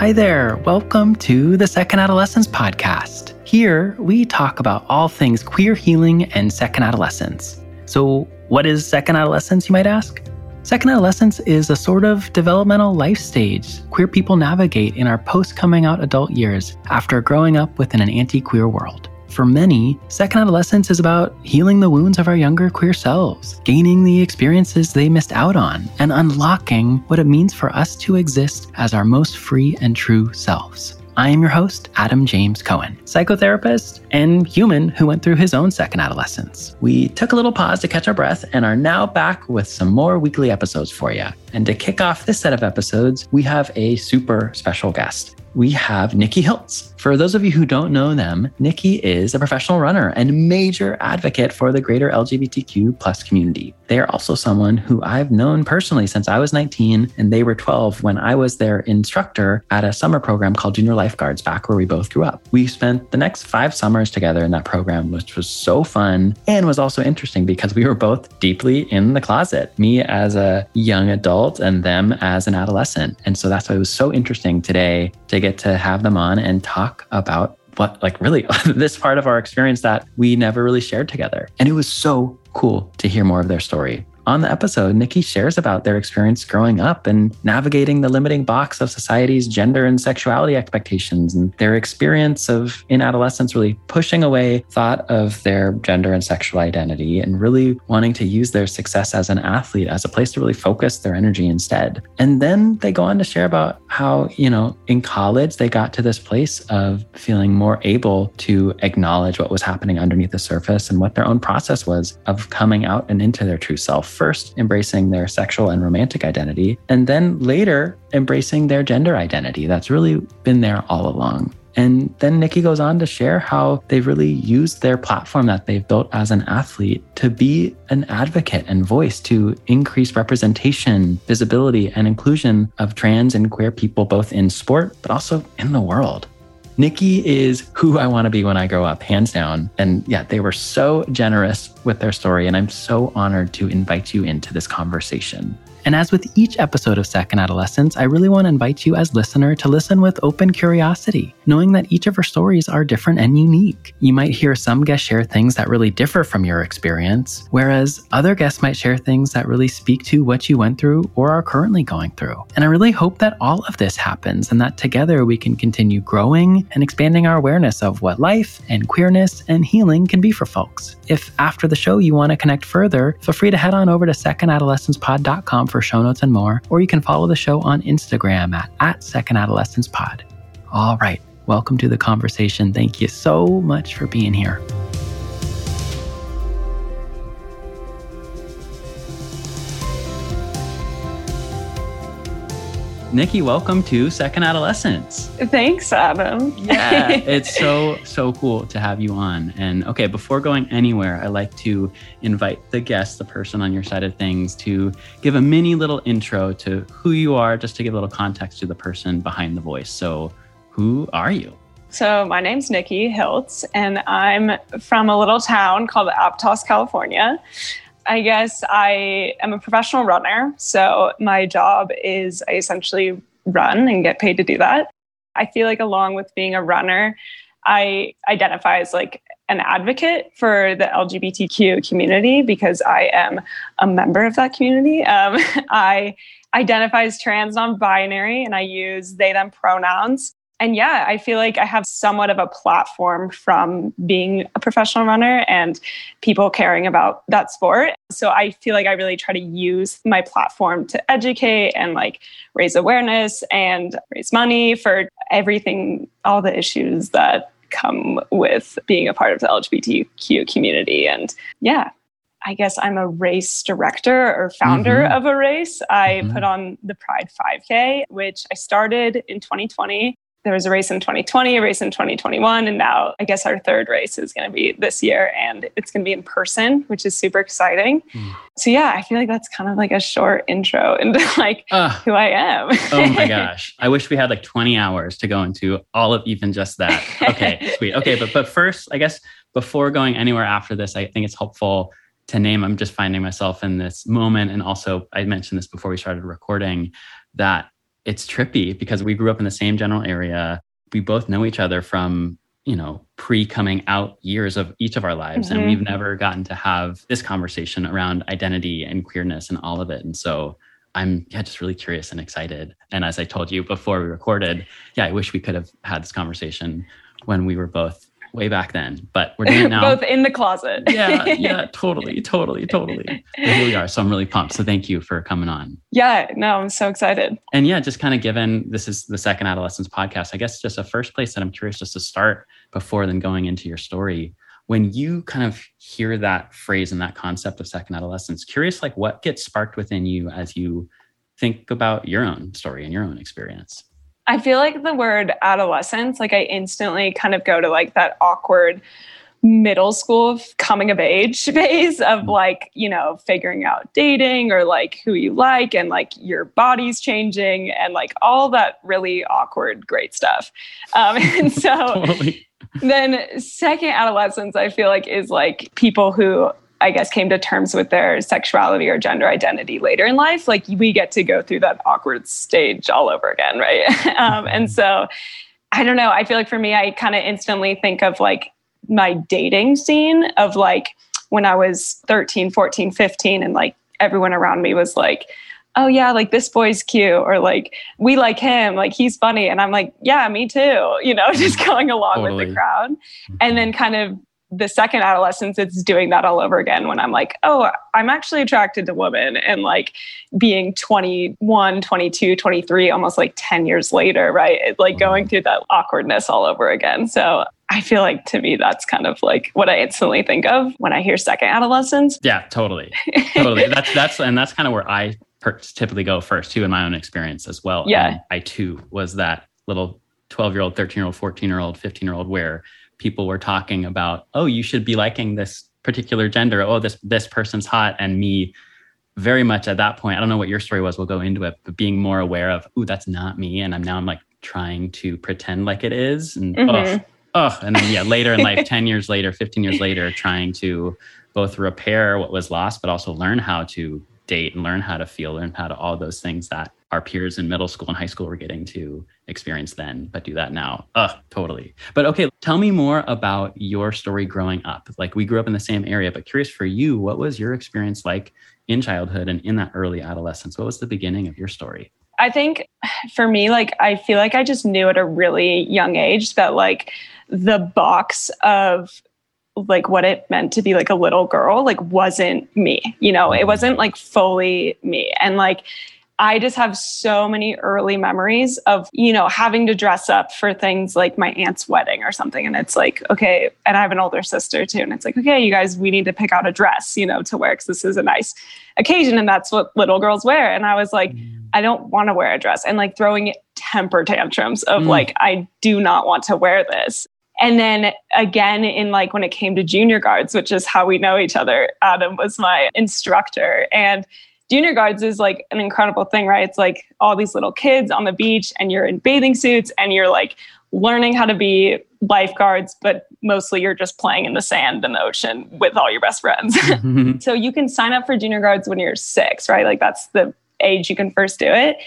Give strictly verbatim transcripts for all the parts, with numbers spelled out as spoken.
Hi there, welcome to the Second Adolescence podcast. Here, we talk about all things queer healing and second adolescence. So what is second adolescence, you might ask? Second adolescence is a sort of developmental life stage queer people navigate in our post-coming out adult years after growing up within an anti-queer world. For many, second adolescence is about healing the wounds of our younger queer selves, gaining the experiences they missed out on, and unlocking what it means for us to exist as our most free and true selves. I am your host, Adam James Cohen, psychotherapist and human who went through his own second adolescence. We took a little pause to catch our breath and are now back with some more weekly episodes for you. And to kick off this set of episodes, we have a super special guest. We have Nikki Hiltz. For those of you who don't know them, Nikki is a professional runner and major advocate for the greater L G B T Q plus community. They are also someone who I've known personally since I was nineteen and they were twelve when I was their instructor at a summer program called Junior Lifeguards back where we both grew up. We spent the next five summers together in that program, which was so fun and was also interesting because we were both deeply in the closet, me as a young adult and them as an adolescent. And so that's why it was so interesting today to get to have them on and talk about what, like really this part of our experience that we never really shared together. And it was so cool to hear more of their story. On the episode, Nikki shares about their experience growing up and navigating the limiting box of society's gender and sexuality expectations and their experience of, in adolescence, really pushing away thought of their gender and sexual identity and really wanting to use their success as an athlete as a place to really focus their energy instead. And then they go on to share about how, you know, in college, they got to this place of feeling more able to acknowledge what was happening underneath the surface and what their own process was of coming out and into their true self. First, embracing their sexual and romantic identity, and then later embracing their gender identity. That's really been there all along. And then Nikki goes on to share how they've really used their platform that they've built as an athlete to be an advocate and voice to increase representation, visibility, and inclusion of trans and queer people, both in sport, but also in the world. Nikki is who I want to be when I grow up, hands down. And yeah, they were so generous with their story. And I'm so honored to invite you into this conversation. And as with each episode of Second Adolescence, I really want to invite you as listener to listen with open curiosity, knowing that each of our stories are different and unique. You might hear some guests share things that really differ from your experience, whereas other guests might share things that really speak to what you went through or are currently going through. And I really hope that all of this happens and that together we can continue growing and expanding our awareness of what life and queerness and healing can be for folks. If after the show you want to connect further, feel free to head on over to second adolescence pod dot com for show notes and more, or you can follow the show on Instagram at, at second adolescence pod. All right, welcome to the conversation. Thank you so much for being here. Nikki, welcome to Second Adolescence. Thanks, Adam. Yeah, it's so, so cool to have you on. And okay, before going anywhere, I like to invite the guest, the person on your side of things, to give a mini little intro to who you are, just to give a little context to the person behind the voice. So who are you? So my name's Nikki Hiltz, and I'm from a little town called Aptos, California. I guess I am a professional runner, so my job is I essentially run and get paid to do that. I feel like along with being a runner, I identify as like an advocate for the L G B T Q community because I am a member of that community. Um, I identify as trans, non-binary, and I use they, them pronouns. And yeah, I feel like I have somewhat of a platform from being a professional runner and people caring about that sport. So I feel like I really try to use my platform to educate and like raise awareness and raise money for everything, all the issues that come with being a part of the L G B T Q community. And yeah, I guess I'm a race director or founder mm-hmm. of a race. I mm-hmm. put on the Pride five K, which I started in twenty twenty. There was a race in twenty twenty, a race in twenty twenty-one, and now I guess our third race is going to be this year, and it's going to be in person, which is super exciting. Mm. So yeah, I feel like that's kind of like a short intro into like uh, who I am. Oh my gosh. I wish we had like twenty hours to go into all of even just that. Okay, sweet. Okay, but but first, I guess before going anywhere after this, I think it's helpful to name, I'm just finding myself in this moment, and also I mentioned this before we started recording, that it's trippy because we grew up in the same general area. We both know each other from, you know, pre-coming out years of each of our lives. Mm-hmm. And we've never gotten to have this conversation around identity and queerness and all of it. And so I'm yeah, just really curious and excited. And as I told you before we recorded, yeah, I wish we could have had this conversation when we were both way back then, but we're doing it now. Both in the closet. yeah, yeah, totally, totally, totally. But here we are. So I'm really pumped. So thank you for coming on. Yeah, no, I'm so excited. And yeah, just kind of given this is the Second Adolescence podcast, I guess just a first place that I'm curious just to start before then going into your story. When you kind of hear that phrase and that concept of second adolescence, curious, like what gets sparked within you as you think about your own story and your own experience? I feel like the word adolescence, like I instantly kind of go to like that awkward middle school coming of age phase of like, you know, figuring out dating or like who you like and like your body's changing and like all that really awkward, great stuff. Um, and so totally. Then second adolescence, I feel like is like people who I guess came to terms with their sexuality or gender identity later in life. Like we get to go through that awkward stage all over again. Right. um, and so I don't know, I feel like for me, I kind of instantly think of like my dating scene of like when I was thirteen, fourteen, fifteen, and like everyone around me was like, oh yeah, like this boy's cute, or like, we like him, like he's funny. And I'm like, yeah, me too. You know, just going along totally. With the crowd. And then kind of the second adolescence, it's doing that all over again when I'm like, oh, I'm actually attracted to women. And like being twenty-one, twenty-two, twenty-three, almost like ten years later, right? It's like going through that awkwardness all over again. So I feel like to me, that's kind of like what I instantly think of when I hear second adolescence. Yeah, totally. Totally. That's, that's, and that's kind of where I typically go first too in my own experience as well. Yeah. And I too was that little twelve year old, thirteen year old, fourteen year old, fifteen year old where people were talking about, oh, you should be liking this particular gender. Oh, this this person's hot. And me very much at that point, I don't know what your story was, we'll go into it, but being more aware of, oh, that's not me. And I'm now I'm like trying to pretend like it is. And mm-hmm. oh, and then yeah, later in life, ten years later, fifteen years later, trying to both repair what was lost, but also learn how to date and learn how to feel, learn how to all those things that our peers in middle school and high school were getting to experience then, but do that now. Ugh, totally. But okay, tell me more about your story growing up. Like we grew up in the same area, but curious for you, what was your experience like in childhood and in that early adolescence? What was the beginning of your story? I think for me, like, I feel like I just knew at a really young age that like the box of like what it meant to be like a little girl, like wasn't me, you know, it wasn't like fully me. And like, I just have so many early memories of, you know, having to dress up for things like my aunt's wedding or something. And it's like, okay, and I have an older sister too. And it's like, okay, you guys, we need to pick out a dress, you know, to wear because this is a nice occasion. And that's what little girls wear. And I was like, mm. I don't want to wear a dress, and like throwing temper tantrums of mm. like, I do not want to wear this. And then again, in like when it came to junior guards, which is how we know each other, Adam was my instructor. And junior guards is like an incredible thing, right? It's like all these little kids on the beach and you're in bathing suits and you're like learning how to be lifeguards, but mostly you're just playing in the sand and the ocean with all your best friends. So you can sign up for junior guards when you're six, right? Like that's the age you can first do it.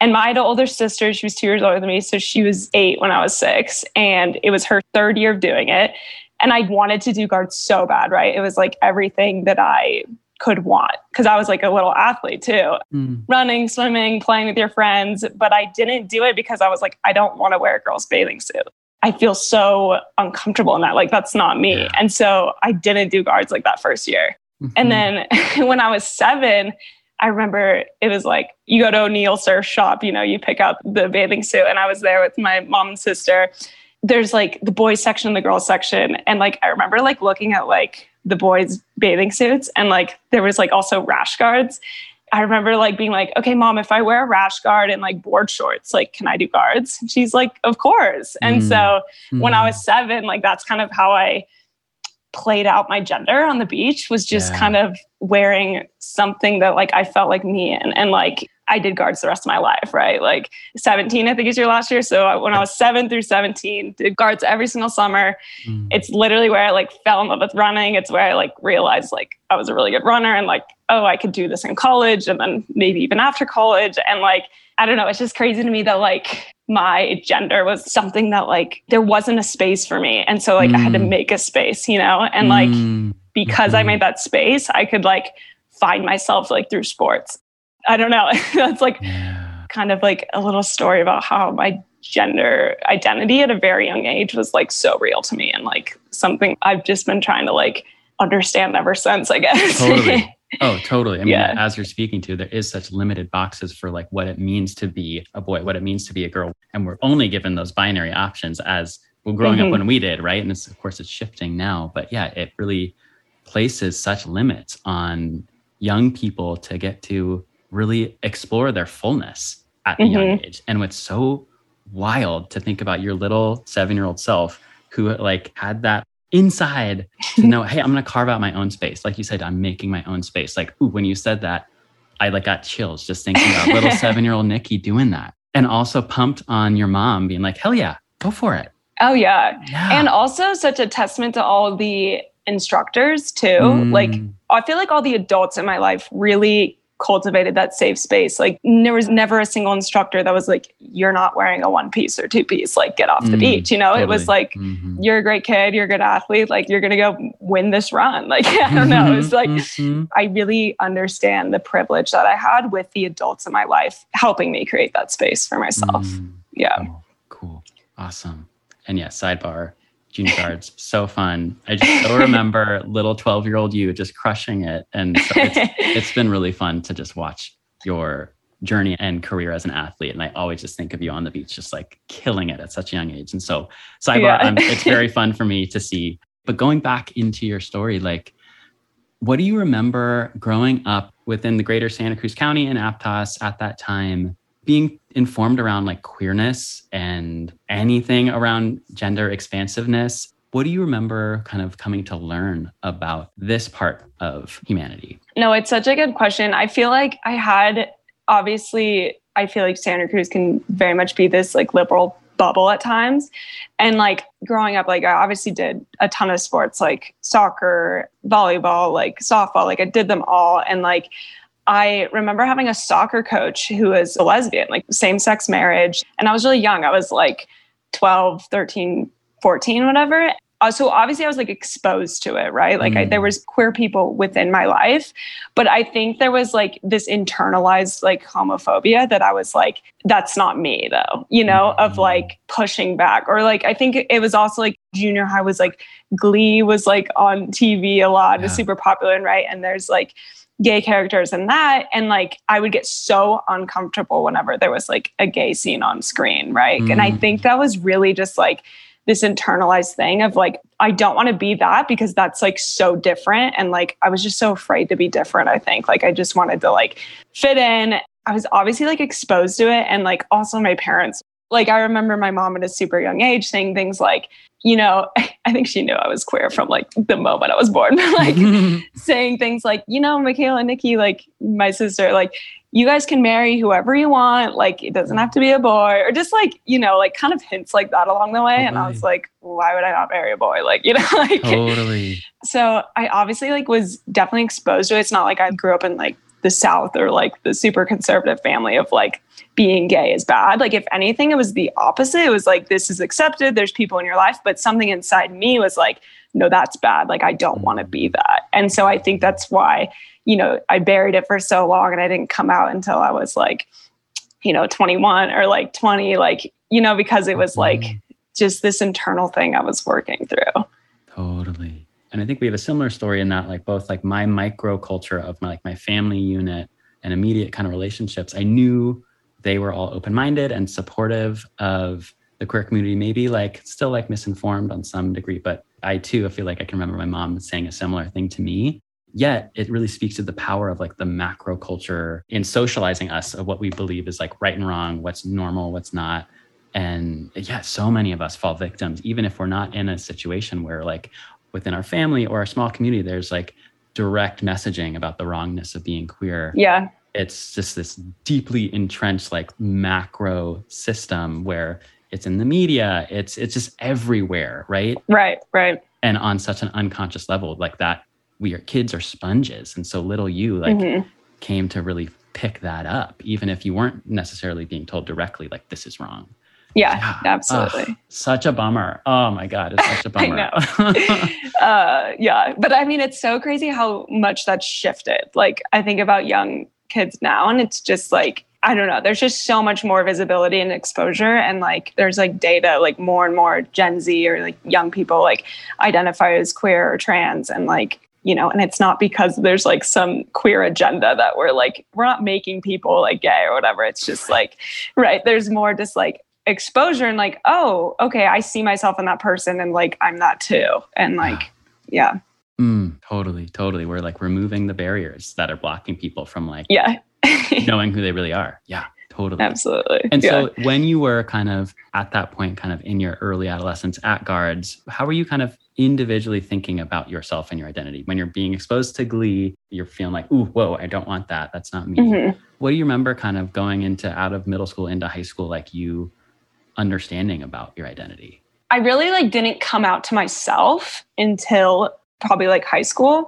And my older sister, she was two years older than me. So she was eight when I was six, and it was her third year of doing it. And I wanted to do guards so bad, right? It was like everything that I could want because I was like a little athlete too, mm. running, swimming, playing with your friends. But I didn't do it because I was like, I don't want to wear a girl's bathing suit. I feel so uncomfortable in that. Like, that's not me. Yeah. And so I didn't do guards like that first year. Mm-hmm. And then when I was seven, I remember it was like, you go to O'Neill Surf Shop, you know, you pick out the bathing suit. And I was there with my mom and sister. There's like the boys section and the girls section. And like, I remember like looking at like the boys' bathing suits, and like, there was like also rash guards. I remember like being like, okay, mom, if I wear a rash guard and like board shorts, like, can I do guards? And she's like, of course. And mm. so mm. when I was seven, like, that's kind of how I played out my gender on the beach, was just yeah. kind of wearing something that like I felt like me in, and like I did guards the rest of my life, right? Like seventeen, I think is your last year. So when I was seven through seventeen, did guards every single summer. Mm. It's literally where I like fell in love with running. It's where I like realized like I was a really good runner and like, oh, I could do this in college and then maybe even after college. And like, I don't know, it's just crazy to me that like my gender was something that like there wasn't a space for me. And so like mm. I had to make a space, you know, and like mm. because mm-hmm. I made that space, I could like find myself like through sports. I don't know. That's like yeah. kind of like a little story about how my gender identity at a very young age was like so real to me and like something I've just been trying to like understand ever since, I guess. Totally. Oh, totally. I mean, yeah. as you're speaking to, there is such limited boxes for like what it means to be a boy, what it means to be a girl. And we're only given those binary options as well growing mm-hmm. up when we did, right? And this, of course, it's shifting now. But yeah, it really places such limits on young people to get to really explore their fullness at a mm-hmm. young age. And what's so wild to think about your little seven-year-old self who like had that inside to know, hey, I'm going to carve out my own space. Like you said, I'm making my own space. Like, ooh, when you said that, I like got chills just thinking about little seven-year-old Nikki doing that. And also pumped on your mom being like, hell yeah, go for it. Oh yeah. yeah. And also such a testament to all the instructors too. Mm. Like, I feel like all the adults in my life really cultivated that safe space. Like there was never a single instructor that was like, you're not wearing a one piece or two piece, like get off the mm, beach. You know, totally. It was like, mm-hmm. you're a great kid. You're a good athlete. Like you're going to go win this run. Like, I don't know. It's like, mm-hmm. I really understand the privilege that I had with the adults in my life, helping me create that space for myself. Mm, yeah. Cool, cool. Awesome. And yeah, sidebar, junior guards, so fun. I just so remember little twelve-year-old you just crushing it. And so it's, it's been really fun to just watch your journey and career as an athlete. And I always just think of you on the beach, just like killing it at such a young age. And so sidebar, yeah. um, it's very fun for me to see. But going back into your story, like, what do you remember growing up within the greater Santa Cruz County and Aptos at that time, being informed around like queerness and anything around gender expansiveness? What do you remember kind of coming to learn about this part of humanity? No, it's such a good question. I feel like I had, obviously, I feel like Santa Cruz can very much be this like liberal bubble at times. And like growing up, like I obviously did a ton of sports, like soccer, volleyball, like softball, like I did them all. And like, I remember having a soccer coach who was a lesbian, like same-sex marriage. And I was really young. I was like twelve, thirteen, fourteen, whatever. So obviously I was like exposed to it, right? Like mm. I, there was queer people within my life, but I think there was like this internalized like homophobia that I was like, that's not me though, you know, mm. of like pushing back. Or like, I think it was also like junior high was like, Glee was like on T V a lot. Yeah. It was super popular, and right? And there's like gay characters in that. And like, I would get so uncomfortable whenever there was like a gay scene on screen. Right. Mm. And I think that was really just like this internalized thing of like, I don't want to be that because that's like so different. And like, I was just so afraid to be different. I think like, I just wanted to like fit in. I was obviously like exposed to it. And like, also my parents, like, I remember my mom at a super young age saying things like, you know, I think she knew I was queer from like the moment I was born, like saying things like, you know, Michaela and Nikki, like my sister, like you guys can marry whoever you want. Like it doesn't have to be a boy, or just like, you know, like kind of hints like that along the way. Totally. And I was like, why would I not marry a boy? Like, you know, like, totally. So I obviously like was definitely exposed to it. It's not like I grew up in like the South or like the super conservative family of like being gay is bad. Like if anything, it was the opposite. It was like, this is accepted. There's people in your life, but something inside me was like, no, that's bad. Like I don't want to be that. And so I think that's why, you know, I buried it for so long and I didn't come out until I was like, you know, twenty-one or like twenty, like, you know, because it was like just this internal thing I was working through. Totally. And I think we have a similar story in that, like both like my micro culture of my, like my family unit and immediate kind of relationships, I knew they were all open-minded and supportive of the queer community, maybe like still like misinformed on some degree. But I too, I feel like I can remember my mom saying a similar thing to me. Yet it really speaks to the power of like the macro culture in socializing us of what we believe is like right and wrong, what's normal, what's not. And yeah, so many of us fall victims, even if we're not in a situation where like, within our family or our small community, there's like direct messaging about the wrongness of being queer. Yeah. it's just this deeply entrenched, like, macro system where it's in the media, it's it's just everywhere, right? Right, right. And on such an unconscious level, like that, we are kids are sponges. And so little you, like, mm-hmm. came to really pick that up, even if you weren't necessarily being told directly, like, this is wrong. Yeah, yeah. Absolutely. Ugh, such a bummer. Oh my God, it's such a bummer. I know. uh, yeah, but I mean, it's so crazy how much that's shifted. Like, I think about young kids now, and it's just like, I don't know, there's just so much more visibility and exposure. And like, there's like data, like more and more Gen Z or like young people like identify as queer or trans, and like, you know, and it's not because there's like some queer agenda that we're like, we're not making people like gay or whatever. It's just like, right. There's more just like exposure and like, oh, okay, I see myself in that person, and like, I'm that too. And like, yeah. yeah. Mm, totally. Totally. We're like removing the barriers that are blocking people from like, yeah. knowing who they really are. Yeah, totally. Absolutely. And yeah. so when you were kind of at that point, kind of in your early adolescence at Guards, how were you kind of individually thinking about yourself and your identity? When you're being exposed to Glee, you're feeling like, ooh, whoa, I don't want that. That's not me. Mm-hmm. What do you remember kind of going into out of middle school into high school, like you understanding about your identity? I really like didn't come out to myself until probably like high school.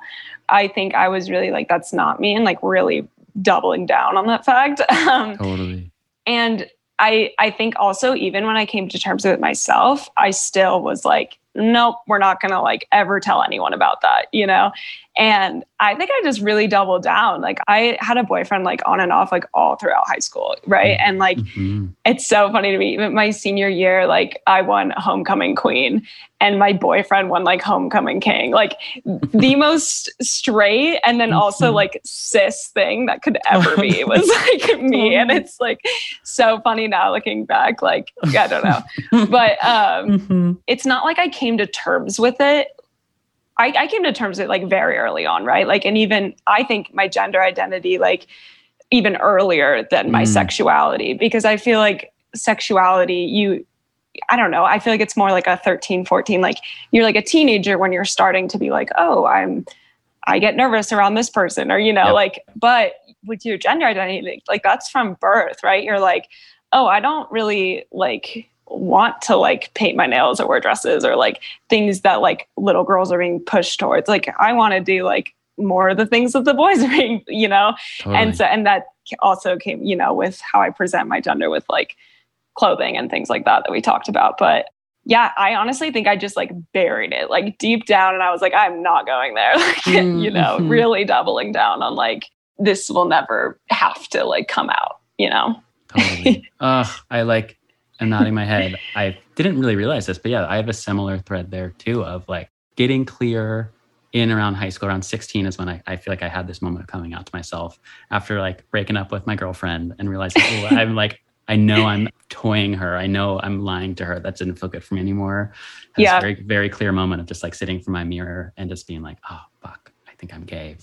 I think I was really like, that's not me. And like really doubling down on that fact. Um, totally. And I, I think also, even when I came to terms with myself, I still was like, nope, we're not going to like ever tell anyone about that, you know? And I think I just really doubled down. Like, I had a boyfriend like on and off, like all throughout high school. Right. And like, mm-hmm. it's so funny to me, even my senior year, like I won homecoming queen and my boyfriend won like homecoming king, like the most straight. And then also like cis thing that could ever be was like me. And it's like so funny now looking back, like, I don't know, but um, mm-hmm. it's not like I came to terms with it. I, I came to terms with it like very early on, right? Like, and even I think my gender identity, like even earlier than my mm. sexuality, because I feel like sexuality, you, I don't know, I feel like it's more like a thirteen, fourteen, like you're like a teenager when you're starting to be like, oh, I'm, I get nervous around this person, or, you know, yep. like, but with your gender identity, like that's from birth, right? You're like, oh, I don't really like want to like paint my nails or wear dresses or like things that like little girls are being pushed towards. Like I want to do like more of the things that the boys are being, you know? Totally. And so, and that also came, you know, with how I present my gender with like clothing and things like that, that we talked about. But yeah, I honestly think I just like buried it like deep down. And I was like, I'm not going there. Like, mm-hmm. you know, really doubling down on like, this will never have to like come out, you know? Totally. uh, I like, I'm nodding my head. I didn't really realize this, but yeah, I have a similar thread there too of like getting clear in around high school. Around sixteen is when I, I feel like I had this moment of coming out to myself after like breaking up with my girlfriend and realizing, oh, I'm like, I know I'm toying her. I know I'm lying to her. That didn't feel good for me anymore. Had yeah. This very, very clear moment of just like sitting in my mirror and just being like, oh, fuck, I think I'm gay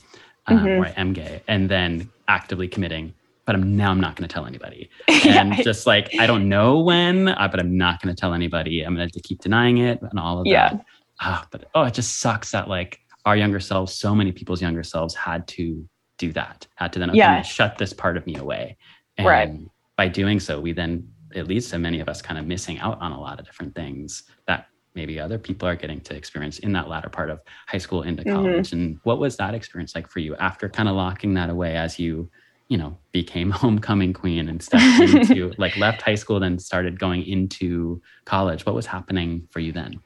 um, mm-hmm. or I am gay. And then actively committing, but I'm now I'm not going to tell anybody. And yeah. just like, I don't know when, uh, but I'm not going to tell anybody. I'm going to keep denying it and all of yeah. that. Oh, but oh, it just sucks that like our younger selves, so many people's younger selves had to do that, had to then okay, yeah. shut this part of me away. And right. by doing so, we then, it leads to many of us kind of missing out on a lot of different things that maybe other people are getting to experience in that latter part of high school into college. Mm-hmm. And what was that experience like for you after kind of locking that away as you, you know, became homecoming queen and stepped into like left high school, then started going into college? What was happening for you then?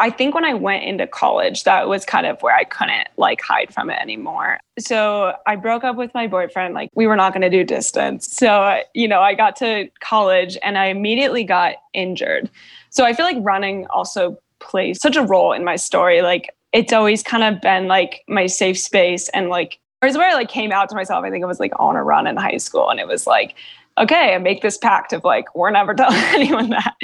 I think when I went into college, that was kind of where I couldn't like hide from it anymore. So I broke up with my boyfriend, like we were not going to do distance. So, you know, I got to college and I immediately got injured. So I feel like running also plays such a role in my story. Like it's always kind of been like my safe space, and like is where I like came out to myself. I think it was like on a run in high school, and it was like, okay, I make this pact of like, we're never telling anyone that.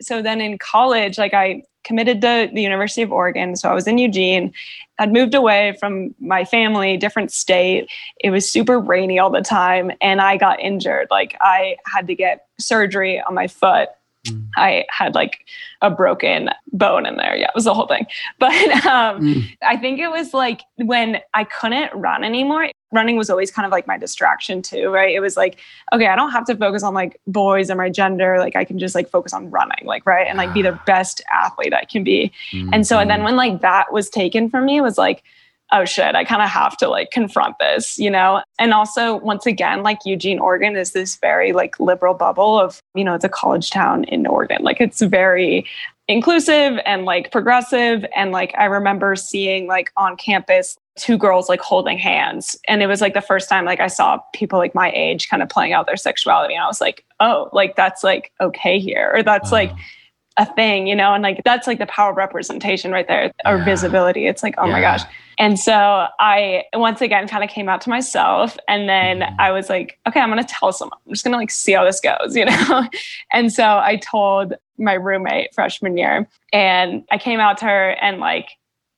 So then in college, like I committed to the University of Oregon. So I was in Eugene. I'd moved away from my family, different state. It was super rainy all the time. And I got injured. Like I had to get surgery on my foot Mm. I had like a broken bone in there. Yeah, it was the whole thing. But um, mm. I think it was like when I couldn't run anymore, running was always kind of like my distraction too, right? It was like, okay, I don't have to focus on like boys and my gender. Like I can just like focus on running, like, right. And like be the best athlete I can be. Mm-hmm. And so, and then when like that was taken from me, it was like, oh shit, I kind of have to like confront this, you know? And also once again, like Eugene, Oregon is this very like liberal bubble of, you know, it's a college town in Oregon. Like it's very inclusive and like progressive. And like, I remember seeing like on campus, two girls like holding hands. And it was like the first time, like I saw people like my age kind of playing out their sexuality. And I was like, oh, like that's like okay here, or that's wow. like a thing, you know? And like, that's like the power of representation right there, or yeah. visibility. It's like, oh yeah. my gosh. And so I, once again, kind of came out to myself, and then mm-hmm. I was like, okay, I'm going to tell someone, I'm just going to like see how this goes, you know? And so I told my roommate freshman year, and I came out to her, and like,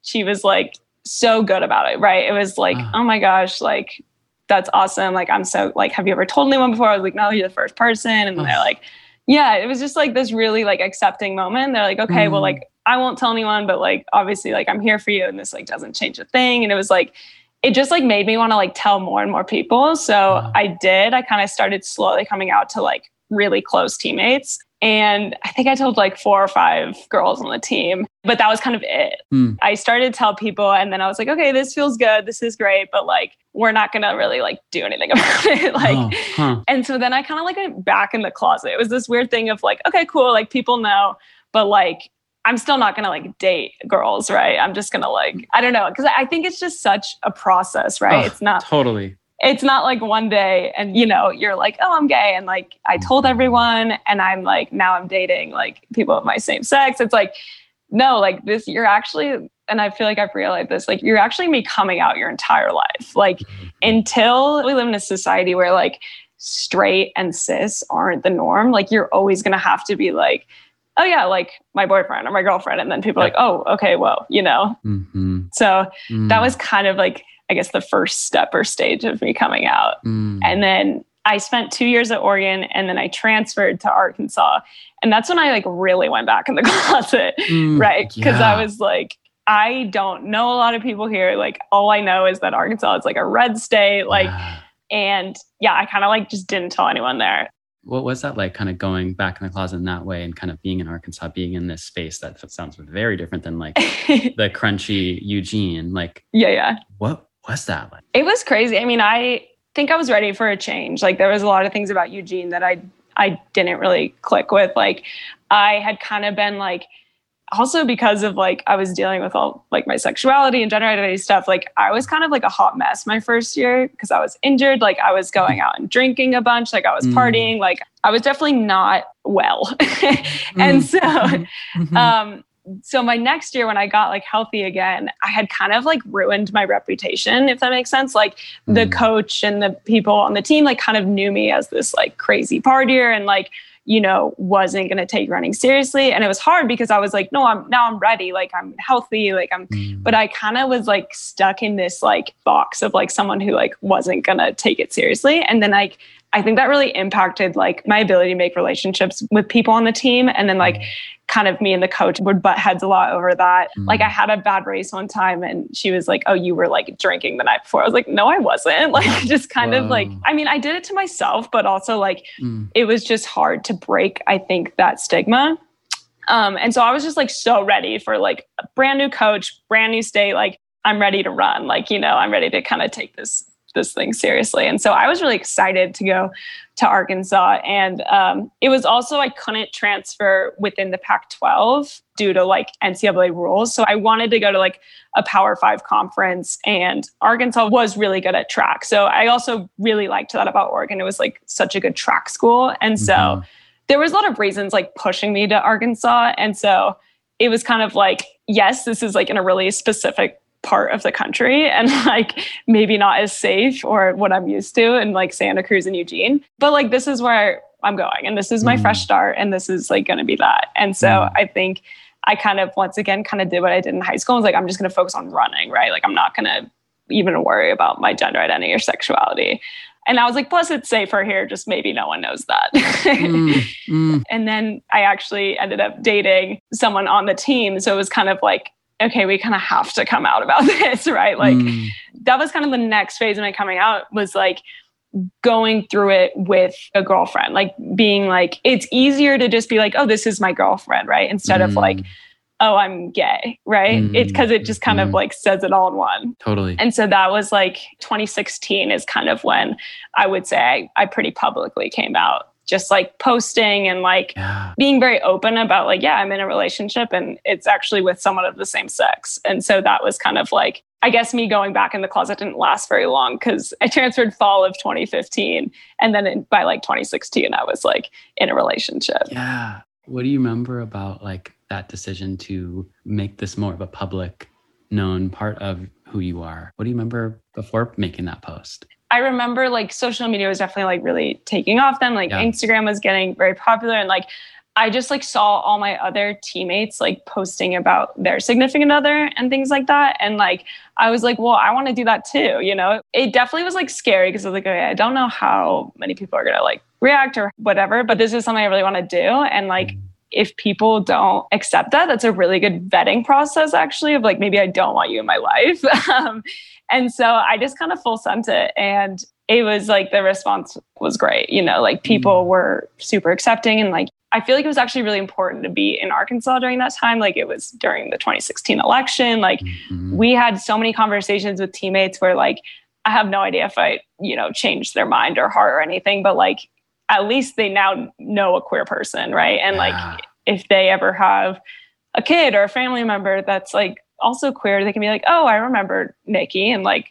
she was like so good about it. Right. It was like, uh-huh. oh my gosh, like, that's awesome. Like, I'm so like, have you ever told anyone before? I was like, no, you're the first person. And then they're like, yeah, it was just like this really like accepting moment. They're like, okay, mm. well, like I won't tell anyone, but like, obviously like I'm here for you, and this like doesn't change a thing. And it was like, it just like made me want to like tell more and more people. So wow. I did, I kind of started slowly coming out to like really close teammates. And I think I told like four or five girls on the team, but that was kind of it. Mm. I started to tell people, and then I was like, okay, this feels good. This is great. But like, we're not going to really like do anything about it. Like, oh, huh. And so then I kind of like went back in the closet. It was this weird thing of like, okay, cool. Like people know, but like, I'm still not going to like date girls. Right. I'm just going to like, I don't know. Cause I think it's just such a process, right? Oh, it's not totally, it's not like one day and you know, you're like, oh, I'm gay. And like, I told everyone, and I'm like, now I'm dating like people of my same sex. It's like, no, like this, you're actually, and I feel like I've realized this, like you're actually me coming out your entire life. Like until we live in a society where like straight and cis aren't the norm, like you're always going to have to be like, oh yeah, like my boyfriend or my girlfriend. And then people are like, oh, okay, well, you know. Mm-hmm. So mm. that was kind of like, I guess the first step or stage of me coming out. Mm. And then I spent two years at Oregon, and then I transferred to Arkansas. And that's when I like really went back in the closet, mm, right? Because yeah. I was like, I don't know a lot of people here. Like, all I know is that Arkansas is like a red state. Like, yeah. and yeah, I kind of like just didn't tell anyone there. What was that like, kind of going back in the closet in that way, and kind of being in Arkansas, being in this space that sounds very different than like the crunchy Eugene? Like, yeah, yeah. What was that like? It was crazy. I mean, I think I was ready for a change. Like, there was a lot of things about Eugene that I I didn't really click with. Like, I had kind of been like, also because of like, I was dealing with all like my sexuality and gender identity stuff. Like, I was kind of like a hot mess my first year because I was injured. Like, I was going out and drinking a bunch. Like, I was mm. partying. Like, I was definitely not well. mm. And so, mm-hmm. um, so my next year when I got like healthy again, I had kind of like ruined my reputation, if that makes sense. Like mm. the coach and the people on the team, like kind of knew me as this like crazy partier and like, you know, wasn't going to take running seriously. And it was hard because I was like, no, I'm now I'm ready. Like I'm healthy. Like I'm, mm. but I kind of was like stuck in this like box of like someone who like wasn't going to take it seriously. And then like, I think that really impacted like my ability to make relationships with people on the team. And then like kind of me and the coach would butt heads a lot over that. Mm. Like I had a bad race one time, and she was like, oh, you were like drinking the night before. I was like, no, I wasn't. Like just kind Whoa. Of like, I mean, I did it to myself, but also like mm. it was just hard to break, I think, that stigma. Um, and so I was just like so ready for like a brand new coach, brand new state. Like I'm ready to run. Like, you know, I'm ready to kind of take this this thing seriously. And so I was really excited to go to Arkansas. And um, it was also, I couldn't transfer within the Pac twelve due to like N C double A rules. So I wanted to go to like a Power Five conference, and Arkansas was really good at track. So I also really liked that about Oregon. It was like such a good track school. And so mm-hmm. there was a lot of reasons like pushing me to Arkansas. And so it was kind of like, yes, this is like in a really specific part of the country, and like maybe not as safe or what I'm used to in like Santa Cruz and Eugene, but like this is where I'm going, and this is my mm. fresh start, and this is like going to be that. And so mm. I think I kind of once again kind of did what I did in high school. I was like, I'm just going to focus on running, right? Like I'm not going to even worry about my gender identity or sexuality. And I was like, plus it's safer here. Just maybe no one knows that. mm, mm. And then I actually ended up dating someone on the team. So it was kind of like, okay, we kind of have to come out about this, right? Like mm. that was kind of the next phase of my coming out, was like going through it with a girlfriend, like being like, it's easier to just be like, oh, this is my girlfriend, right? Instead mm. of like, oh, I'm gay, right? Mm. It's because it just kind mm. of like says it all in one. Totally. And so that was like twenty sixteen is kind of when I would say I, I pretty publicly came out. Just like posting and like yeah. being very open about like, yeah, I'm in a relationship and it's actually with someone of the same sex. And so that was kind of like, I guess me going back in the closet didn't last very long because I transferred fall of twenty fifteen. And then in, by like twenty sixteen, I was like in a relationship. Yeah. What do you remember about like that decision to make this more of a public known part of who you are? What do you remember before making that post? I remember like social media was definitely like really taking off then. Like yeah. Instagram was getting very popular. And like, I just like saw all my other teammates like posting about their significant other and things like that. And like, I was like, well, I want to do that too. You know, it definitely was like scary because I was like, okay, I don't know how many people are going to like react or whatever, but this is something I really want to do. And like, if people don't accept that, that's a really good vetting process actually of like, maybe I don't want you in my life. um, and so I just kind of full sent it, and it was like, the response was great. You know, like people mm. were super accepting, and like, I feel like it was actually really important to be in Arkansas during that time. Like it was during the twenty sixteen election. Like mm-hmm. we had so many conversations with teammates where like, I have no idea if I, you know, changed their mind or heart or anything, but like, at least they now know a queer person, right? And like, yeah. if they ever have a kid or a family member that's like also queer, they can be like, oh, I remember Nikki, and like,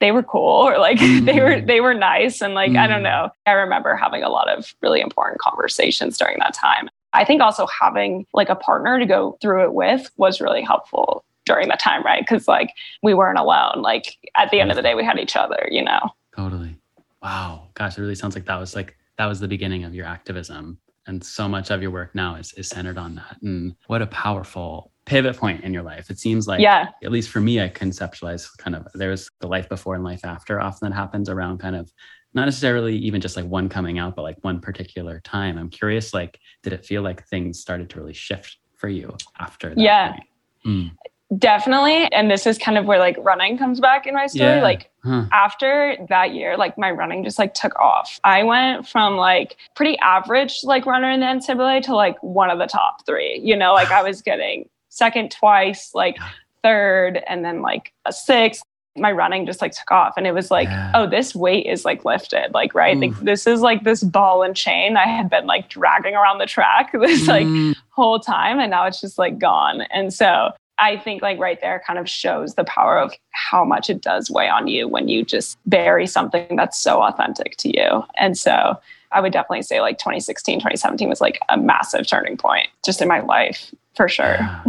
they were cool, or like, mm. they were they were nice. And like, mm. I don't know. I remember having a lot of really important conversations during that time. I think also having like a partner to go through it with was really helpful during that time, right? Because like, we weren't alone. Like, at the end of the day, we had each other, you know? Totally. Wow. Gosh, it really sounds like that was like, that was the beginning of your activism. And so much of your work now is, is centered on that. And what a powerful pivot point in your life. It seems like, yeah. at least for me, I conceptualize kind of, there's the life before and life after often that happens around kind of, not necessarily even just like one coming out, but like one particular time. I'm curious, like, did it feel like things started to really shift for you after that yeah. point? Mm. Definitely. And this is kind of where like running comes back in my story. Yeah. Like huh. after that year, like my running just like took off. I went from like pretty average like runner in the N C double A to like one of the top three, you know, like I was getting second twice, like third, and then like a sixth. My running just like took off, and it was like, yeah. oh, this weight is like lifted, like, right? Like, this is like this ball and chain I had been like dragging around the track this like mm. whole time. And now it's just like gone. And so I think like right there kind of shows the power of how much it does weigh on you when you just bury something that's so authentic to you. And so I would definitely say like twenty sixteen, twenty seventeen was like a massive turning point just in my life, for sure. Yeah,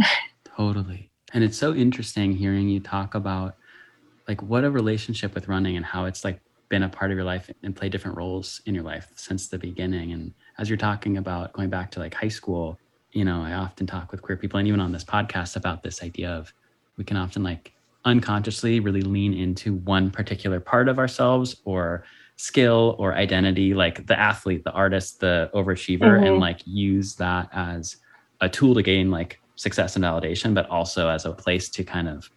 totally. And it's so interesting hearing you talk about like what a relationship with running and how it's like been a part of your life and played different roles in your life since the beginning. And as you're talking about going back to like high school, you know, I often talk with queer people and even on this podcast about this idea of we can often like unconsciously really lean into one particular part of ourselves or skill or identity, like the athlete, the artist, the overachiever, mm-hmm. and like use that as a tool to gain like success and validation, but also as a place to kind of,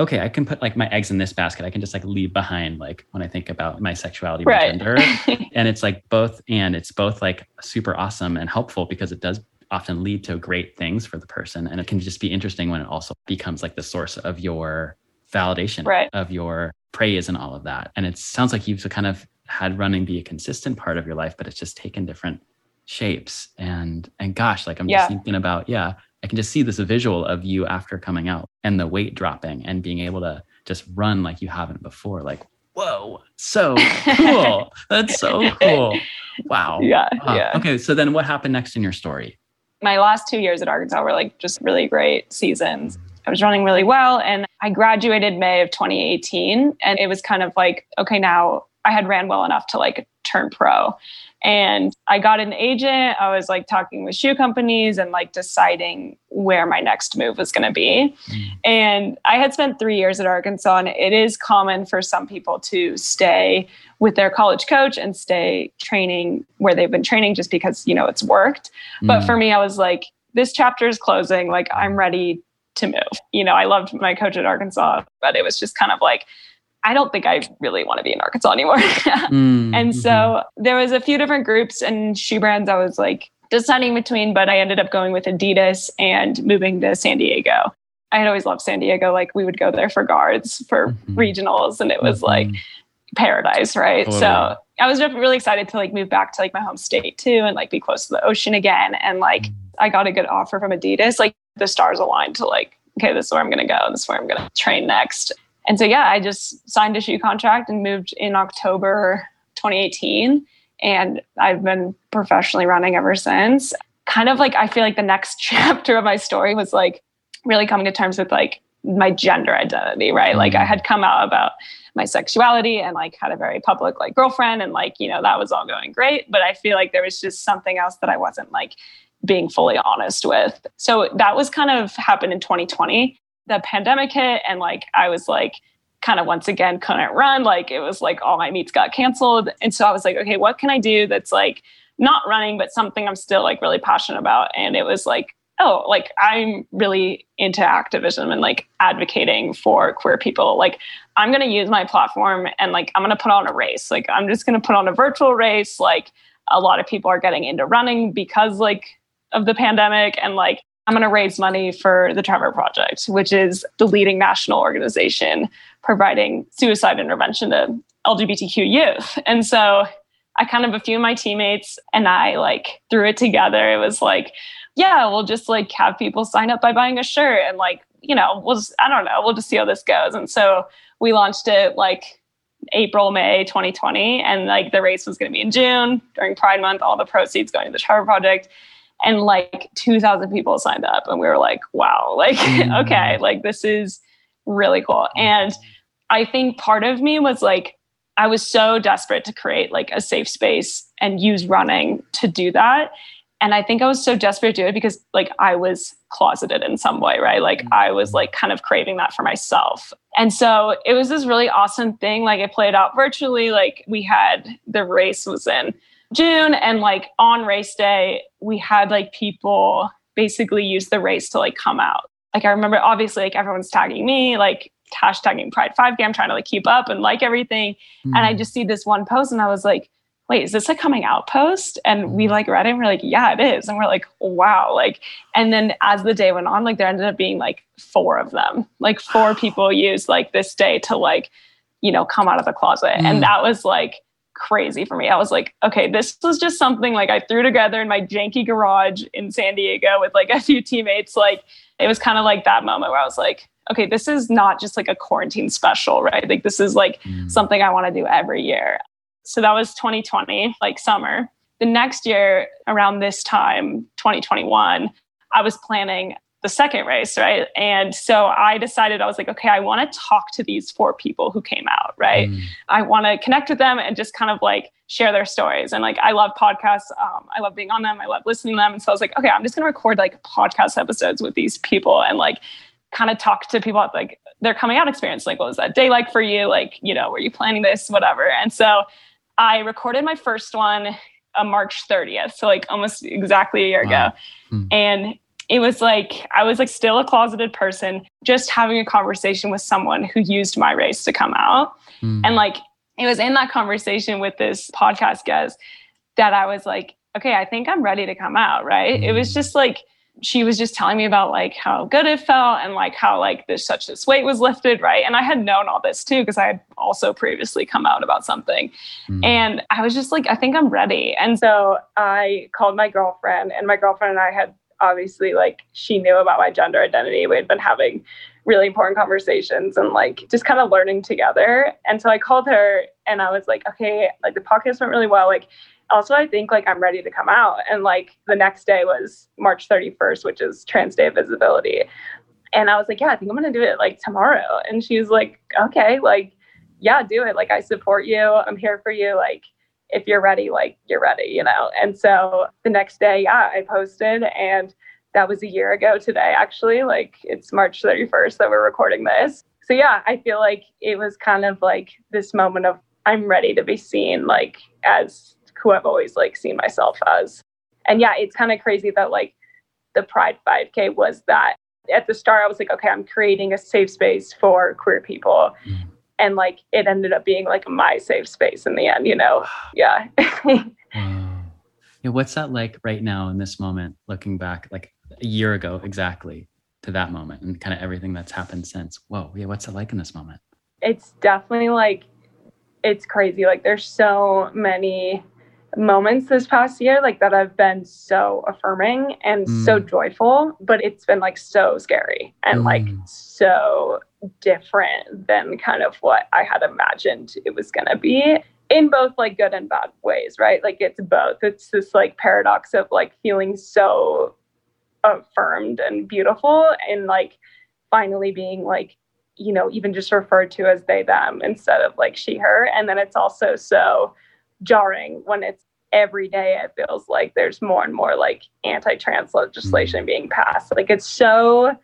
okay, I can put like my eggs in this basket. I can just like leave behind, like when I think about my sexuality, my right. gender. And it's like both, and it's both like super awesome and helpful because it does often lead to great things for the person. And it can just be interesting when it also becomes like the source of your validation, right. of your praise and all of that. And it sounds like you've kind of had running be a consistent part of your life, but it's just taken different shapes. And and gosh, like I'm yeah. just thinking about, yeah, I can just see this visual of you after coming out and the weight dropping and being able to just run like you haven't before. Like, whoa, so cool. That's so cool. Wow. Yeah, wow. yeah. Okay, so then what happened next in your story? My last two years at Arkansas were like just really great seasons. I was running really well, and I graduated May of twenty eighteen. And it was kind of like, okay, now I had ran well enough to like turn pro. And I got an agent. I was like talking with shoe companies and like deciding where my next move was going to be. Mm. And I had spent three years at Arkansas, and it is common for some people to stay with their college coach and stay training where they've been training just because, you know, it's worked. Mm. But for me, I was like, this chapter is closing. Like, I'm ready to move. You know, I loved my coach at Arkansas, but it was just kind of like, I don't think I really want to be in Arkansas anymore. mm, and so mm-hmm. there was a few different groups and shoe brands I was like deciding between, but I ended up going with Adidas and moving to San Diego. I had always loved San Diego. Like, we would go there for guards, for mm-hmm. regionals, and it was mm-hmm. like paradise, right? Totally. So I was really excited to like move back to like my home state too, and like be close to the ocean again. And like, mm-hmm. I got a good offer from Adidas. Like, the stars aligned to like, okay, this is where I'm going to go. This is where I'm going to train next. And so, yeah, I just signed a shoe contract and moved in October twenty eighteen. And I've been professionally running ever since. Kind of like, I feel like the next chapter of my story was like really coming to terms with like my gender identity, right? Mm-hmm. Like, I had come out about my sexuality and like had a very public like girlfriend, and like, you know, that was all going great. But I feel like there was just something else that I wasn't like being fully honest with. So that was kind of happened in twenty twenty. The pandemic hit, and like, I was like, kind of once again, couldn't run. Like, it was like all my meets got canceled. And so I was like, okay, what can I do that's like not running, but something I'm still like really passionate about? And it was like, oh, like, I'm really into activism and like advocating for queer people. Like, I'm going to use my platform and like, I'm going to put on a race. Like, I'm just going to put on a virtual race. Like, a lot of people are getting into running because like of the pandemic, and like, I'm going to raise money for the Trevor Project, which is the leading national organization providing suicide intervention to L G B T Q youth. And so I kind of, a few of my teammates and I like threw it together. It was like, yeah, we'll just like have people sign up by buying a shirt, and like, you know, we'll just, I don't know, we'll just see how this goes. And so we launched it like April, May, twenty twenty. And like, the race was going to be in June during Pride Month, all the proceeds going to the Trevor Project. And like two thousand people signed up, and we were like, wow, like, okay, like, this is really cool. And I think part of me was like, I was so desperate to create like a safe space and use running to do that. And I think I was so desperate to do it because like, I was closeted in some way, right? Like, mm-hmm. I was like kind of craving that for myself. And so it was this really awesome thing. Like, it played out virtually. Like, we had, the race was in June, and like on race day, we had like people basically use the race to like come out. Like, I remember, obviously, like, everyone's tagging me, like hashtagging Pride five K. I'm trying to like keep up and like everything. Mm-hmm. And I just see this one post, and I was like, wait, is this a coming out post? And we like read it, and we're like, yeah, it is. And we're like, wow. Like, and then as the day went on, like, there ended up being like four of them, like four people used like this day to like, you know, come out of the closet. Mm-hmm. And that was like crazy for me. I was like, okay, this was just something like I threw together in my janky garage in San Diego with like a few teammates. Like, it was kind of like that moment where I was like, okay, this is not just like a quarantine special, right? Like, this is like mm. something I want to do every year. So that was twenty twenty, like summer. The next year around this time, twenty twenty-one, I was planning the second race, right? And so I decided, I was like, okay, I want to talk to these four people who came out, right? Mm. I want to connect with them and just kind of like share their stories. And like, I love podcasts. Um, I love being on them. I love listening to them. And so I was like, okay, I'm just going to record like podcast episodes with these people and like kind of talk to people about like their coming out experience. Like, what was that day like for you? Like, you know, were you planning this, whatever? And so I recorded my first one on March thirtieth. So like almost exactly a year wow. ago. Mm. And it was like, I was like still a closeted person, just having a conversation with someone who used my race to come out. Mm. And like, it was in that conversation with this podcast guest that I was like, okay, I think I'm ready to come out, right? Mm. It was just like, she was just telling me about like how good it felt and like how like this, such this weight was lifted, right? And I had known all this too, because I had also previously come out about something. Mm. And I was just like, I think I'm ready. And so I called my girlfriend, and my girlfriend and I had obviously, like, she knew about my gender identity. We had been having really important conversations and like just kind of learning together. And so I called her, and I was like, okay, like, the podcast went really well. Like, also, I think like I'm ready to come out. And like, the next day was March thirty-first, which is Trans Day of Visibility. And I was like, yeah, I think I'm going to do it like tomorrow. And she was like, okay, like, yeah, do it. Like, I support you. I'm here for you. Like, if you're ready, like you're ready, you know? And so the next day, yeah, I posted, and that was a year ago today, actually. Like, it's March thirty-first that we're recording this. So yeah, I feel like it was kind of like this moment of I'm ready to be seen, like, as who I've always like seen myself as. And yeah, it's kind of crazy that like the Pride five K was that. At the start, I was like, okay, I'm creating a safe space for queer people. Mm. And like, it ended up being like my safe space in the end, you know? Yeah. Wow. Yeah. What's that like right now in this moment, looking back like a year ago, exactly to that moment and kind of everything that's happened since? Whoa. Yeah. What's it like in this moment? It's definitely like, it's crazy. Like, there's so many moments this past year, like, that I've been so affirming and mm. so joyful, but it's been like so scary and mm. like so different than kind of what I had imagined it was going to be, in both like good and bad ways, right? Like, it's both. It's this like paradox of like feeling so affirmed and beautiful, and like finally being like, you know, even just referred to as they, them instead of like she, her. And then it's also so jarring when it's every day it feels like there's more and more like anti-trans legislation being passed. Like, it's so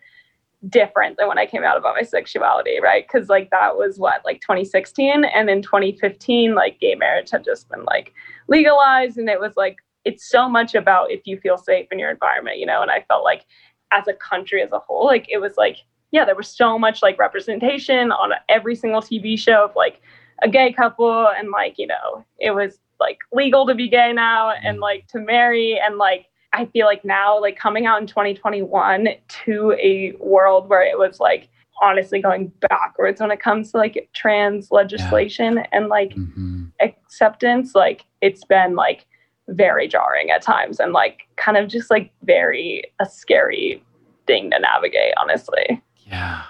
different than when I came out about my sexuality, right? Because like that was what, like twenty sixteen, and in twenty fifteen like gay marriage had just been like legalized, and it was like, it's so much about if you feel safe in your environment, you know? And I felt like as a country as a whole, like it was like, yeah, there was so much like representation on every single T V show of like a gay couple, and like, you know, it was like legal to be gay now and like to marry. And like, I feel like now, like coming out in twenty twenty-one to a world where it was like honestly going backwards when it comes to like trans legislation yeah. and like mm-hmm. acceptance, like it's been like very jarring at times, and like kind of just like very a scary thing to navigate, honestly. Yeah.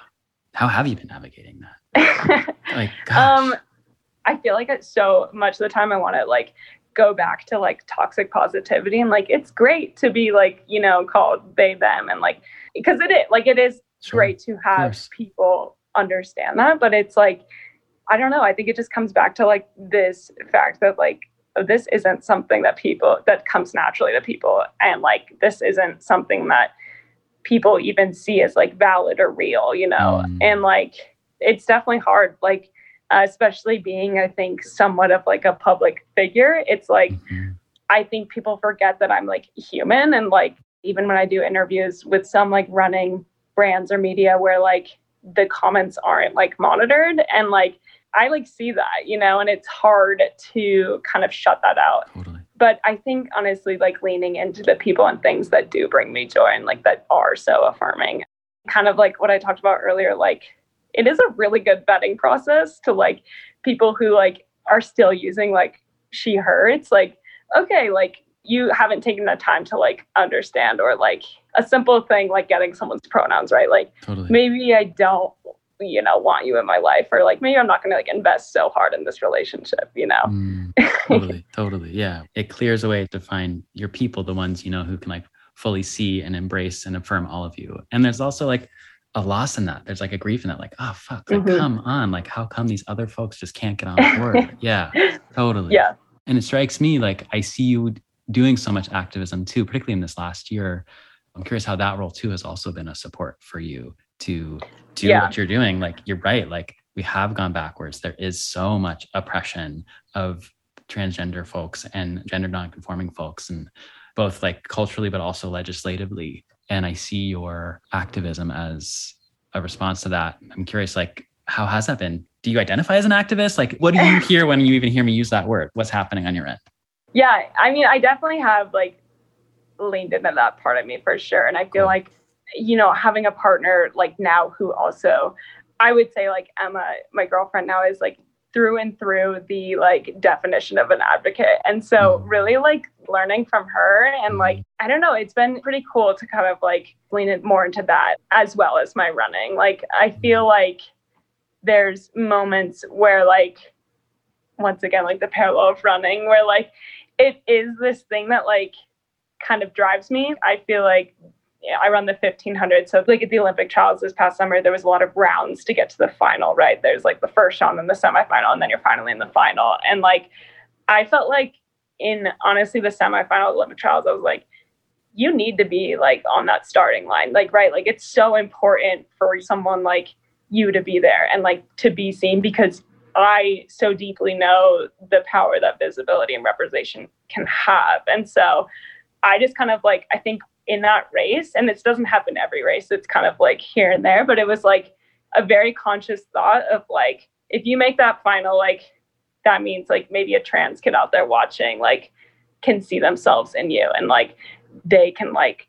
How have you been navigating that? Like, gosh. Um, I feel like it's so much of the time I want to like go back to like toxic positivity, and like, it's great to be like, you know, called they, them, and like, because it is like, it is sure. great to have people understand that, but it's like, I don't know. I think it just comes back to like this fact that like, oh, this isn't something that people that comes naturally to people. And like, this isn't something that people even see as like valid or real, you know? Um, and like, it's definitely hard. Like, Uh, especially being, I think, somewhat of like a public figure. It's like, mm-hmm. I think people forget that I'm like human. And like, even when I do interviews with some like running brands or media where like the comments aren't like monitored, and like, I like see that, you know, and it's hard to kind of shut that out. Totally. But I think honestly, like leaning into the people and things that do bring me joy and like that are so affirming, kind of like what I talked about earlier, like, it is a really good vetting process to like people who like are still using like she, her. It's like, okay, like you haven't taken the time to like understand, or like a simple thing like getting someone's pronouns right. Like totally. Maybe I don't, you know, want you in my life, or like maybe I'm not going to like invest so hard in this relationship, you know? Mm, totally, totally. Yeah. It clears a way to find your people, the ones, you know, who can like fully see and embrace and affirm all of you. And there's also like a loss in that. There's like a grief in that, like, oh fuck, like mm-hmm. come on, like how come these other folks just can't get on board? Yeah, totally. Yeah. And it strikes me, like I see you doing so much activism too, particularly in this last year. I'm curious how that role too has also been a support for you to do yeah. what you're doing. Like you're right, like we have gone backwards. There is so much oppression of transgender folks and gender non-conforming folks, and both like culturally but also legislatively. And I see your activism as a response to that. I'm curious, like, how has that been? Do you identify as an activist? Like, what do you hear when you even hear me use that word? What's happening on your end? Yeah, I mean, I definitely have like leaned into that part of me for sure. And I feel cool. like, you know, having a partner like now who also, I would say like Emma, my girlfriend now, is like through and through the like definition of an advocate. And so really like learning from her, and like, I don't know, it's been pretty cool to kind of like lean it more into that as well as my running. Like, I feel like there's moments where like, once again, like the parallel of running, where like, it is this thing that like kind of drives me. I feel like yeah, I run the fifteen hundred. So like at the Olympic trials this past summer, there was a lot of rounds to get to the final, right? There's like the first round and the semifinal, and then you're finally in the final. And like, I felt like in honestly the semifinal Olympic trials, I was like, you need to be like on that starting line. Like, right. Like it's so important for someone like you to be there and like to be seen, because I so deeply know the power that visibility and representation can have. And so I just kind of like, I think in that race, and this doesn't happen every race, it's kind of like here and there, but it was like a very conscious thought of like, if you make that final, like that means like maybe a trans kid out there watching, like can see themselves in you. And like, they can like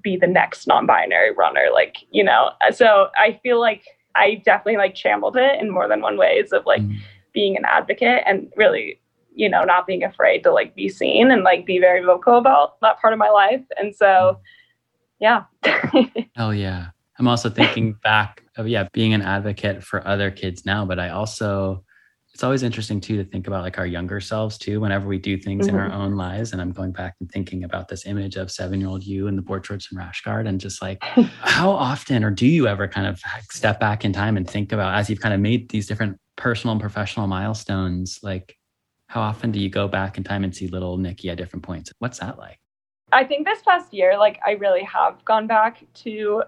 be the next non-binary runner, like, you know? So I feel like I definitely like channeled it in more than one ways of like mm. being an advocate and really, you know, not being afraid to like be seen and like be very vocal about that part of my life. And so, yeah. Hell yeah. I'm also thinking back of, yeah, being an advocate for other kids now, but I also, it's always interesting too, to think about like our younger selves too, whenever we do things mm-hmm. in our own lives. And I'm going back and thinking about this image of seven-year-old you in the board shorts and rash guard, and just like, how often, or do you ever kind of step back in time and think about, as you've kind of made these different personal and professional milestones, like how often do you go back in time and see little Nikki at different points? What's that like? I think this past year, like I really have gone back to,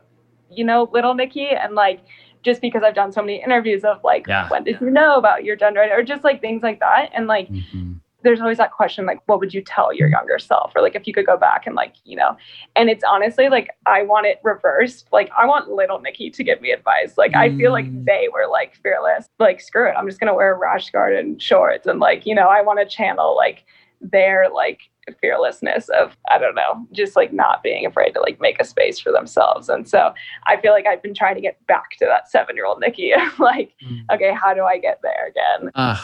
you know, little Nikki, and like, just because I've done so many interviews of like, yeah. when did you know about your gender? Or just like things like that. And like, mm-hmm. there's always that question, like, what would you tell your younger self? Or like, if you could go back and like, you know, and it's honestly like, I want it reversed. Like, I want little Nikki to give me advice. Like, mm. I feel like they were like fearless, like, screw it. I'm just going to wear a rash guard and shorts. And like, you know, I want to channel like their like fearlessness of, I don't know, just like not being afraid to like make a space for themselves. And so I feel like I've been trying to get back to that seven-year-old Nikki. Like, mm. okay, how do I get there again? Uh,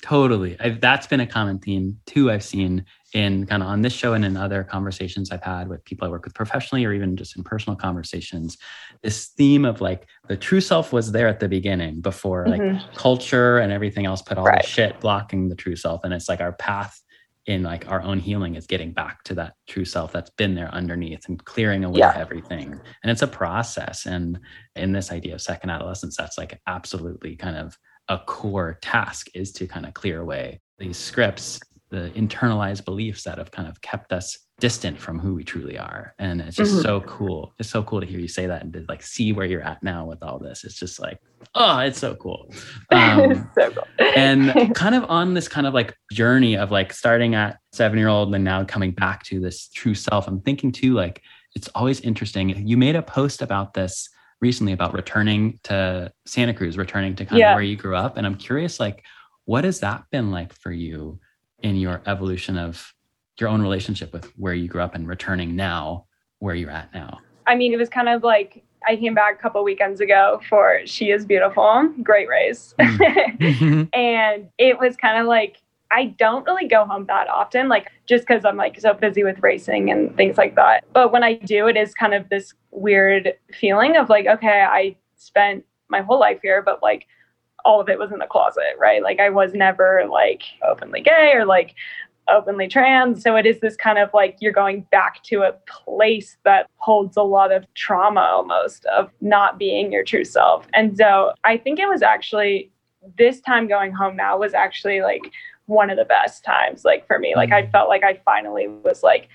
totally. I've, that's been a common theme too. I've seen in kind of on this show and in other conversations I've had with people I work with professionally, or even just in personal conversations, this theme of like the true self was there at the beginning before mm-hmm. like culture and everything else put all right. the shit blocking the true self. And it's like our path in like our own healing is getting back to that true self that's been there underneath and clearing away yeah. everything. And it's a process. And in this idea of second adolescence, that's like absolutely kind of a core task, is to kind of clear away these scripts, the internalized beliefs that have kind of kept us distant from who we truly are. And it's just mm-hmm. so cool. It's so cool to hear you say that and to like see where you're at now with all this. It's just like, oh, it's so cool. Um, so cool. And kind of on this kind of like journey of like starting at seven-year-old and now coming back to this true self, I'm thinking too, like, it's always interesting. You made a post about this recently about returning to Santa Cruz, returning to kind yeah. of where you grew up. And I'm curious, like, what has that been like for you in your evolution of your own relationship with where you grew up and returning now where you're at now? I mean, it was kind of like, I came back a couple weekends ago for She is Beautiful, Great Race. Mm-hmm. And it was kind of like, I don't really go home that often, like just because I'm like so busy with racing and things like that. But when I do, it is kind of this weird feeling of like, okay, I spent my whole life here, but like all of it was in the closet, right? Like I was never like openly gay or like openly trans. So it is this kind of like, you're going back to a place that holds a lot of trauma almost of not being your true self. And so I think it was actually, this time going home now was actually like one of the best times, like for me, like I felt like I finally was like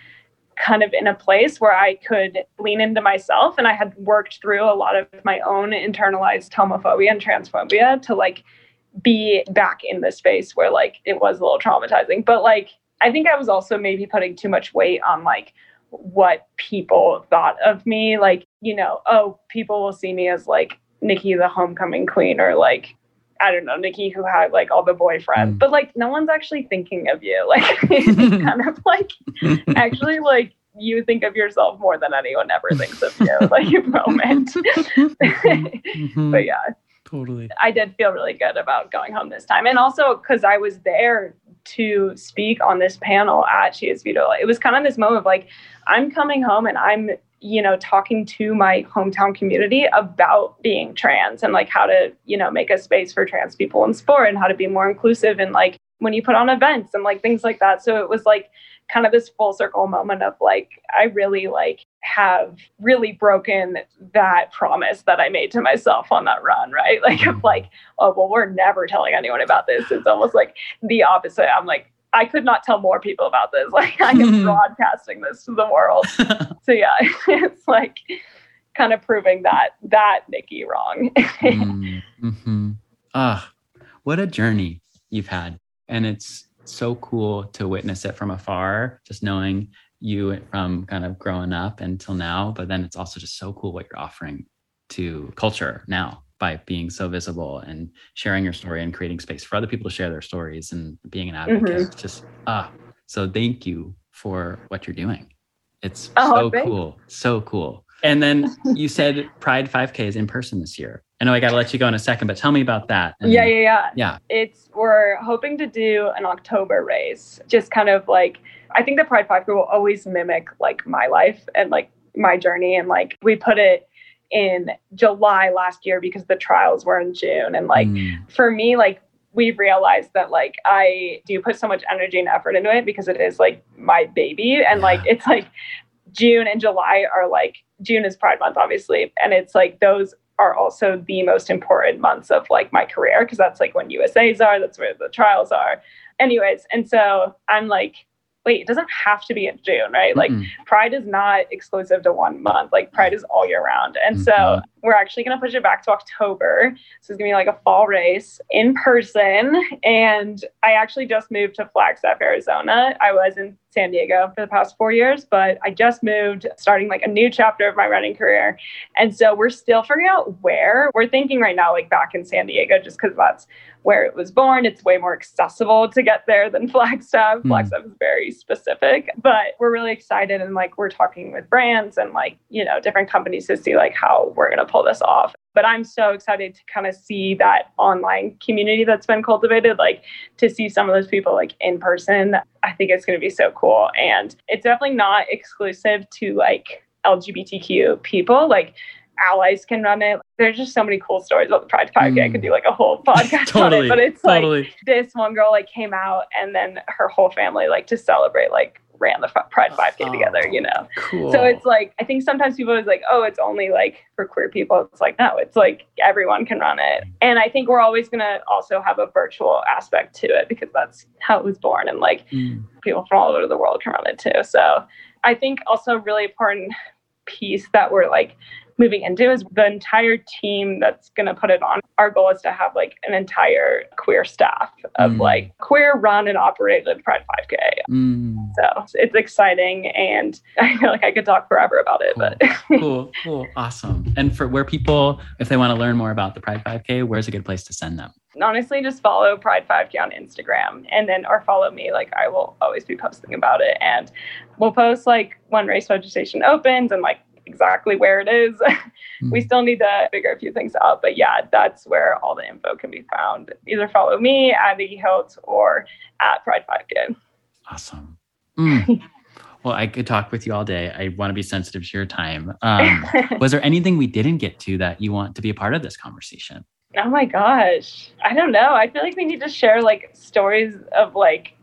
kind of in a place where I could lean into myself. And I had worked through a lot of my own internalized homophobia and transphobia to like be back in the space where like it was a little traumatizing. But like, I think I was also maybe putting too much weight on like what people thought of me. Like, you know, oh, people will see me as like Nikki, the homecoming queen, or like, I don't know, Nikki who had like all the boyfriends, mm. but like no one's actually thinking of you. Like it's kind of like actually like you think of yourself more than anyone ever thinks of you. Like your moment. mm-hmm. But yeah. Totally. I did feel really good about going home this time. And also because I was there to speak on this panel at She is Beautiful, it was kind of this moment of like, I'm coming home and I'm, you know, talking to my hometown community about being trans and like how to, you know, make a space for trans people in sport and how to be more inclusive and like when you put on events and like things like that. So it was like kind of this full circle moment of like, I really like have really broken that promise that I made to myself on that run, right? Like, of like, oh, well, we're never telling anyone about this. It's almost like the opposite. I'm like, I could not tell more people about this. Like, I am broadcasting this to the world. So yeah, it's like kind of proving that, that Nikki wrong. Mm-hmm. Ah, what a journey you've had. And it's so cool to witness it from afar, just knowing you from kind of growing up until now, but then it's also just so cool what you're offering to culture now by being so visible and sharing your story and creating space for other people to share their stories and being an advocate. Mm-hmm. Just, ah, so thank you for what you're doing. It's oh, so thanks. cool. So cool. And then you said Pride five K is in person this year. I know I got to let you go in a second, but tell me about that. And yeah, yeah, yeah. Yeah. It's, we're hoping to do an October race, just kind of like, I think the Pride five K will always mimic like my life and like my journey. And like, we put it in July last year because the trials were in June. And like, mm. for me, like we've realized that like, I do put so much energy and effort into it because it is like my baby. And yeah. like, it's like June and July are like, June is Pride Month, obviously. And it's like, those are also the most important months of like my career, because that's like when U S As are, that's where the trials are. Anyways, and so I'm like, wait, it doesn't have to be in June, right? Mm-hmm. Like Pride is not exclusive to one month. Like Pride is all year round. And mm-hmm. so we're actually going to push it back to October. So it's gonna be like a fall race in person. And I actually just moved to Flagstaff, Arizona. I was in San Diego for the past four years, but I just moved, starting like a new chapter of my running career. And so we're still figuring out where. We're thinking right now, like back in San Diego, just because that's where it was born. It's way more accessible to get there than Flagstaff. Mm. Flagstaff is very specific, but we're really excited. And like, we're talking with brands and like, you know, different companies to see like how we're going to pull this off. But I'm so excited to kind of see that online community that's been cultivated, like to see some of those people like in person. I think it's going to be so cool. And it's definitely not exclusive to like L G B T Q people. Like allies can run it. There's just so many cool stories about the Pride five K. Mm. I could do like a whole podcast totally, on it. But it's totally. like this one girl like came out and then her whole family like to celebrate like ran the Pride five K oh, together, you know? Cool. So it's like, I think sometimes people are like, oh, it's only like for queer people. It's like, no, it's like everyone can run it. And I think we're always going to also have a virtual aspect to it because that's how it was born. And like mm. people from all over the world can run it too. So I think also a really important piece that we're like moving into is the entire team that's going to put it on. Our goal is to have like an entire queer staff of mm. like queer run and operated Pride five K. Mm. So it's exciting. And I feel like I could talk forever about it. Cool. But cool, cool, awesome. And for where people, if they want to learn more about the Pride five K, where's a good place to send them? Honestly, just follow Pride five K on Instagram and then, or follow me. Like I will always be posting about it, and we'll post like when race registration opens and like exactly where it is. We still need to figure a few things out, but yeah, that's where all the info can be found. Either follow me at Nikki Hiltz or at Pride five K. Awesome. Mm. Well, I could talk with you all day. I want to be sensitive to your time. Um, was there anything we didn't get to that you want to be a part of this conversation? Oh my gosh. I don't know. I feel like we need to share like stories of like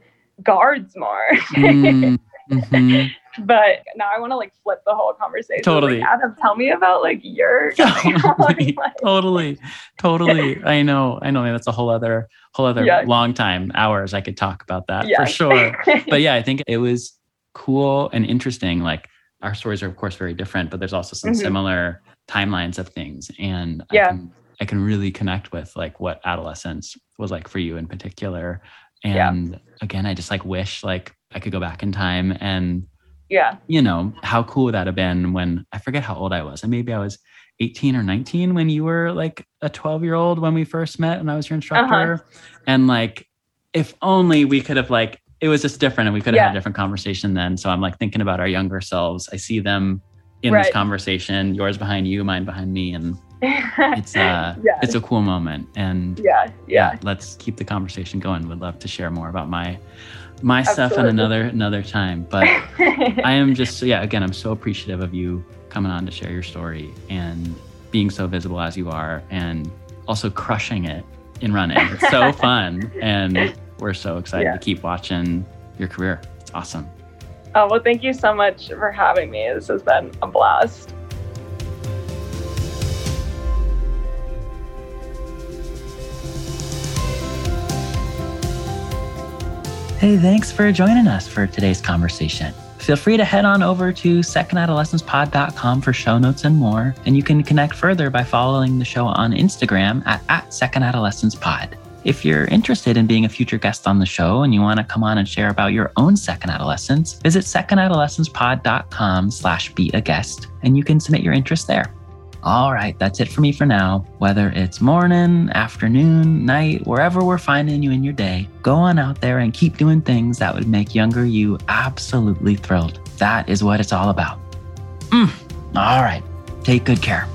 guards more. mm. Mm-hmm. But now I want to like flip the whole conversation. Totally. Like, Adam, tell me about like your totally, totally, totally. I know, I know. That's a whole other, whole other yeah. long time, hours. I could talk about that yeah. for sure. But yeah, I think it was cool and interesting. Like our stories are of course very different, but there's also some mm-hmm. similar timelines of things. And yeah. I can, I can really connect with like what adolescence was like for you in particular. And yeah. again, I just like wish like I could go back in time and, yeah, you know, how cool would that have been when, I forget how old I was, and maybe I was eighteen or nineteen when you were like a twelve year old when we first met and I was your instructor. Uh-huh. And like, if only we could have like, it was just different and we could have yeah. had a different conversation then. So I'm like thinking about our younger selves. I see them in right. this conversation, yours behind you, mine behind me. And it's uh yeah. it's a cool moment. And yeah, yeah, yeah, let's keep the conversation going. Would love to share more about my my Absolutely. stuff on another another time. But I am just yeah, again, I'm so appreciative of you coming on to share your story and being so visible as you are and also crushing it in running. It's so fun. And we're so excited yeah. to keep watching your career. It's awesome. Oh well, thank you so much for having me. This has been a blast. Hey, thanks for joining us for today's conversation. Feel free to head on over to second adolescence pod dot com for show notes and more. And you can connect further by following the show on Instagram at, at secondadolescencepod. If you're interested in being a future guest on the show and you want to come on and share about your own second adolescence, visit secondadolescencepod.com slash be a guest, and you can submit your interest there. All right, that's it for me for now. Whether it's morning, afternoon, night, wherever we're finding you in your day, go on out there and keep doing things that would make younger you absolutely thrilled. That is what it's all about. Mm. All right, take good care.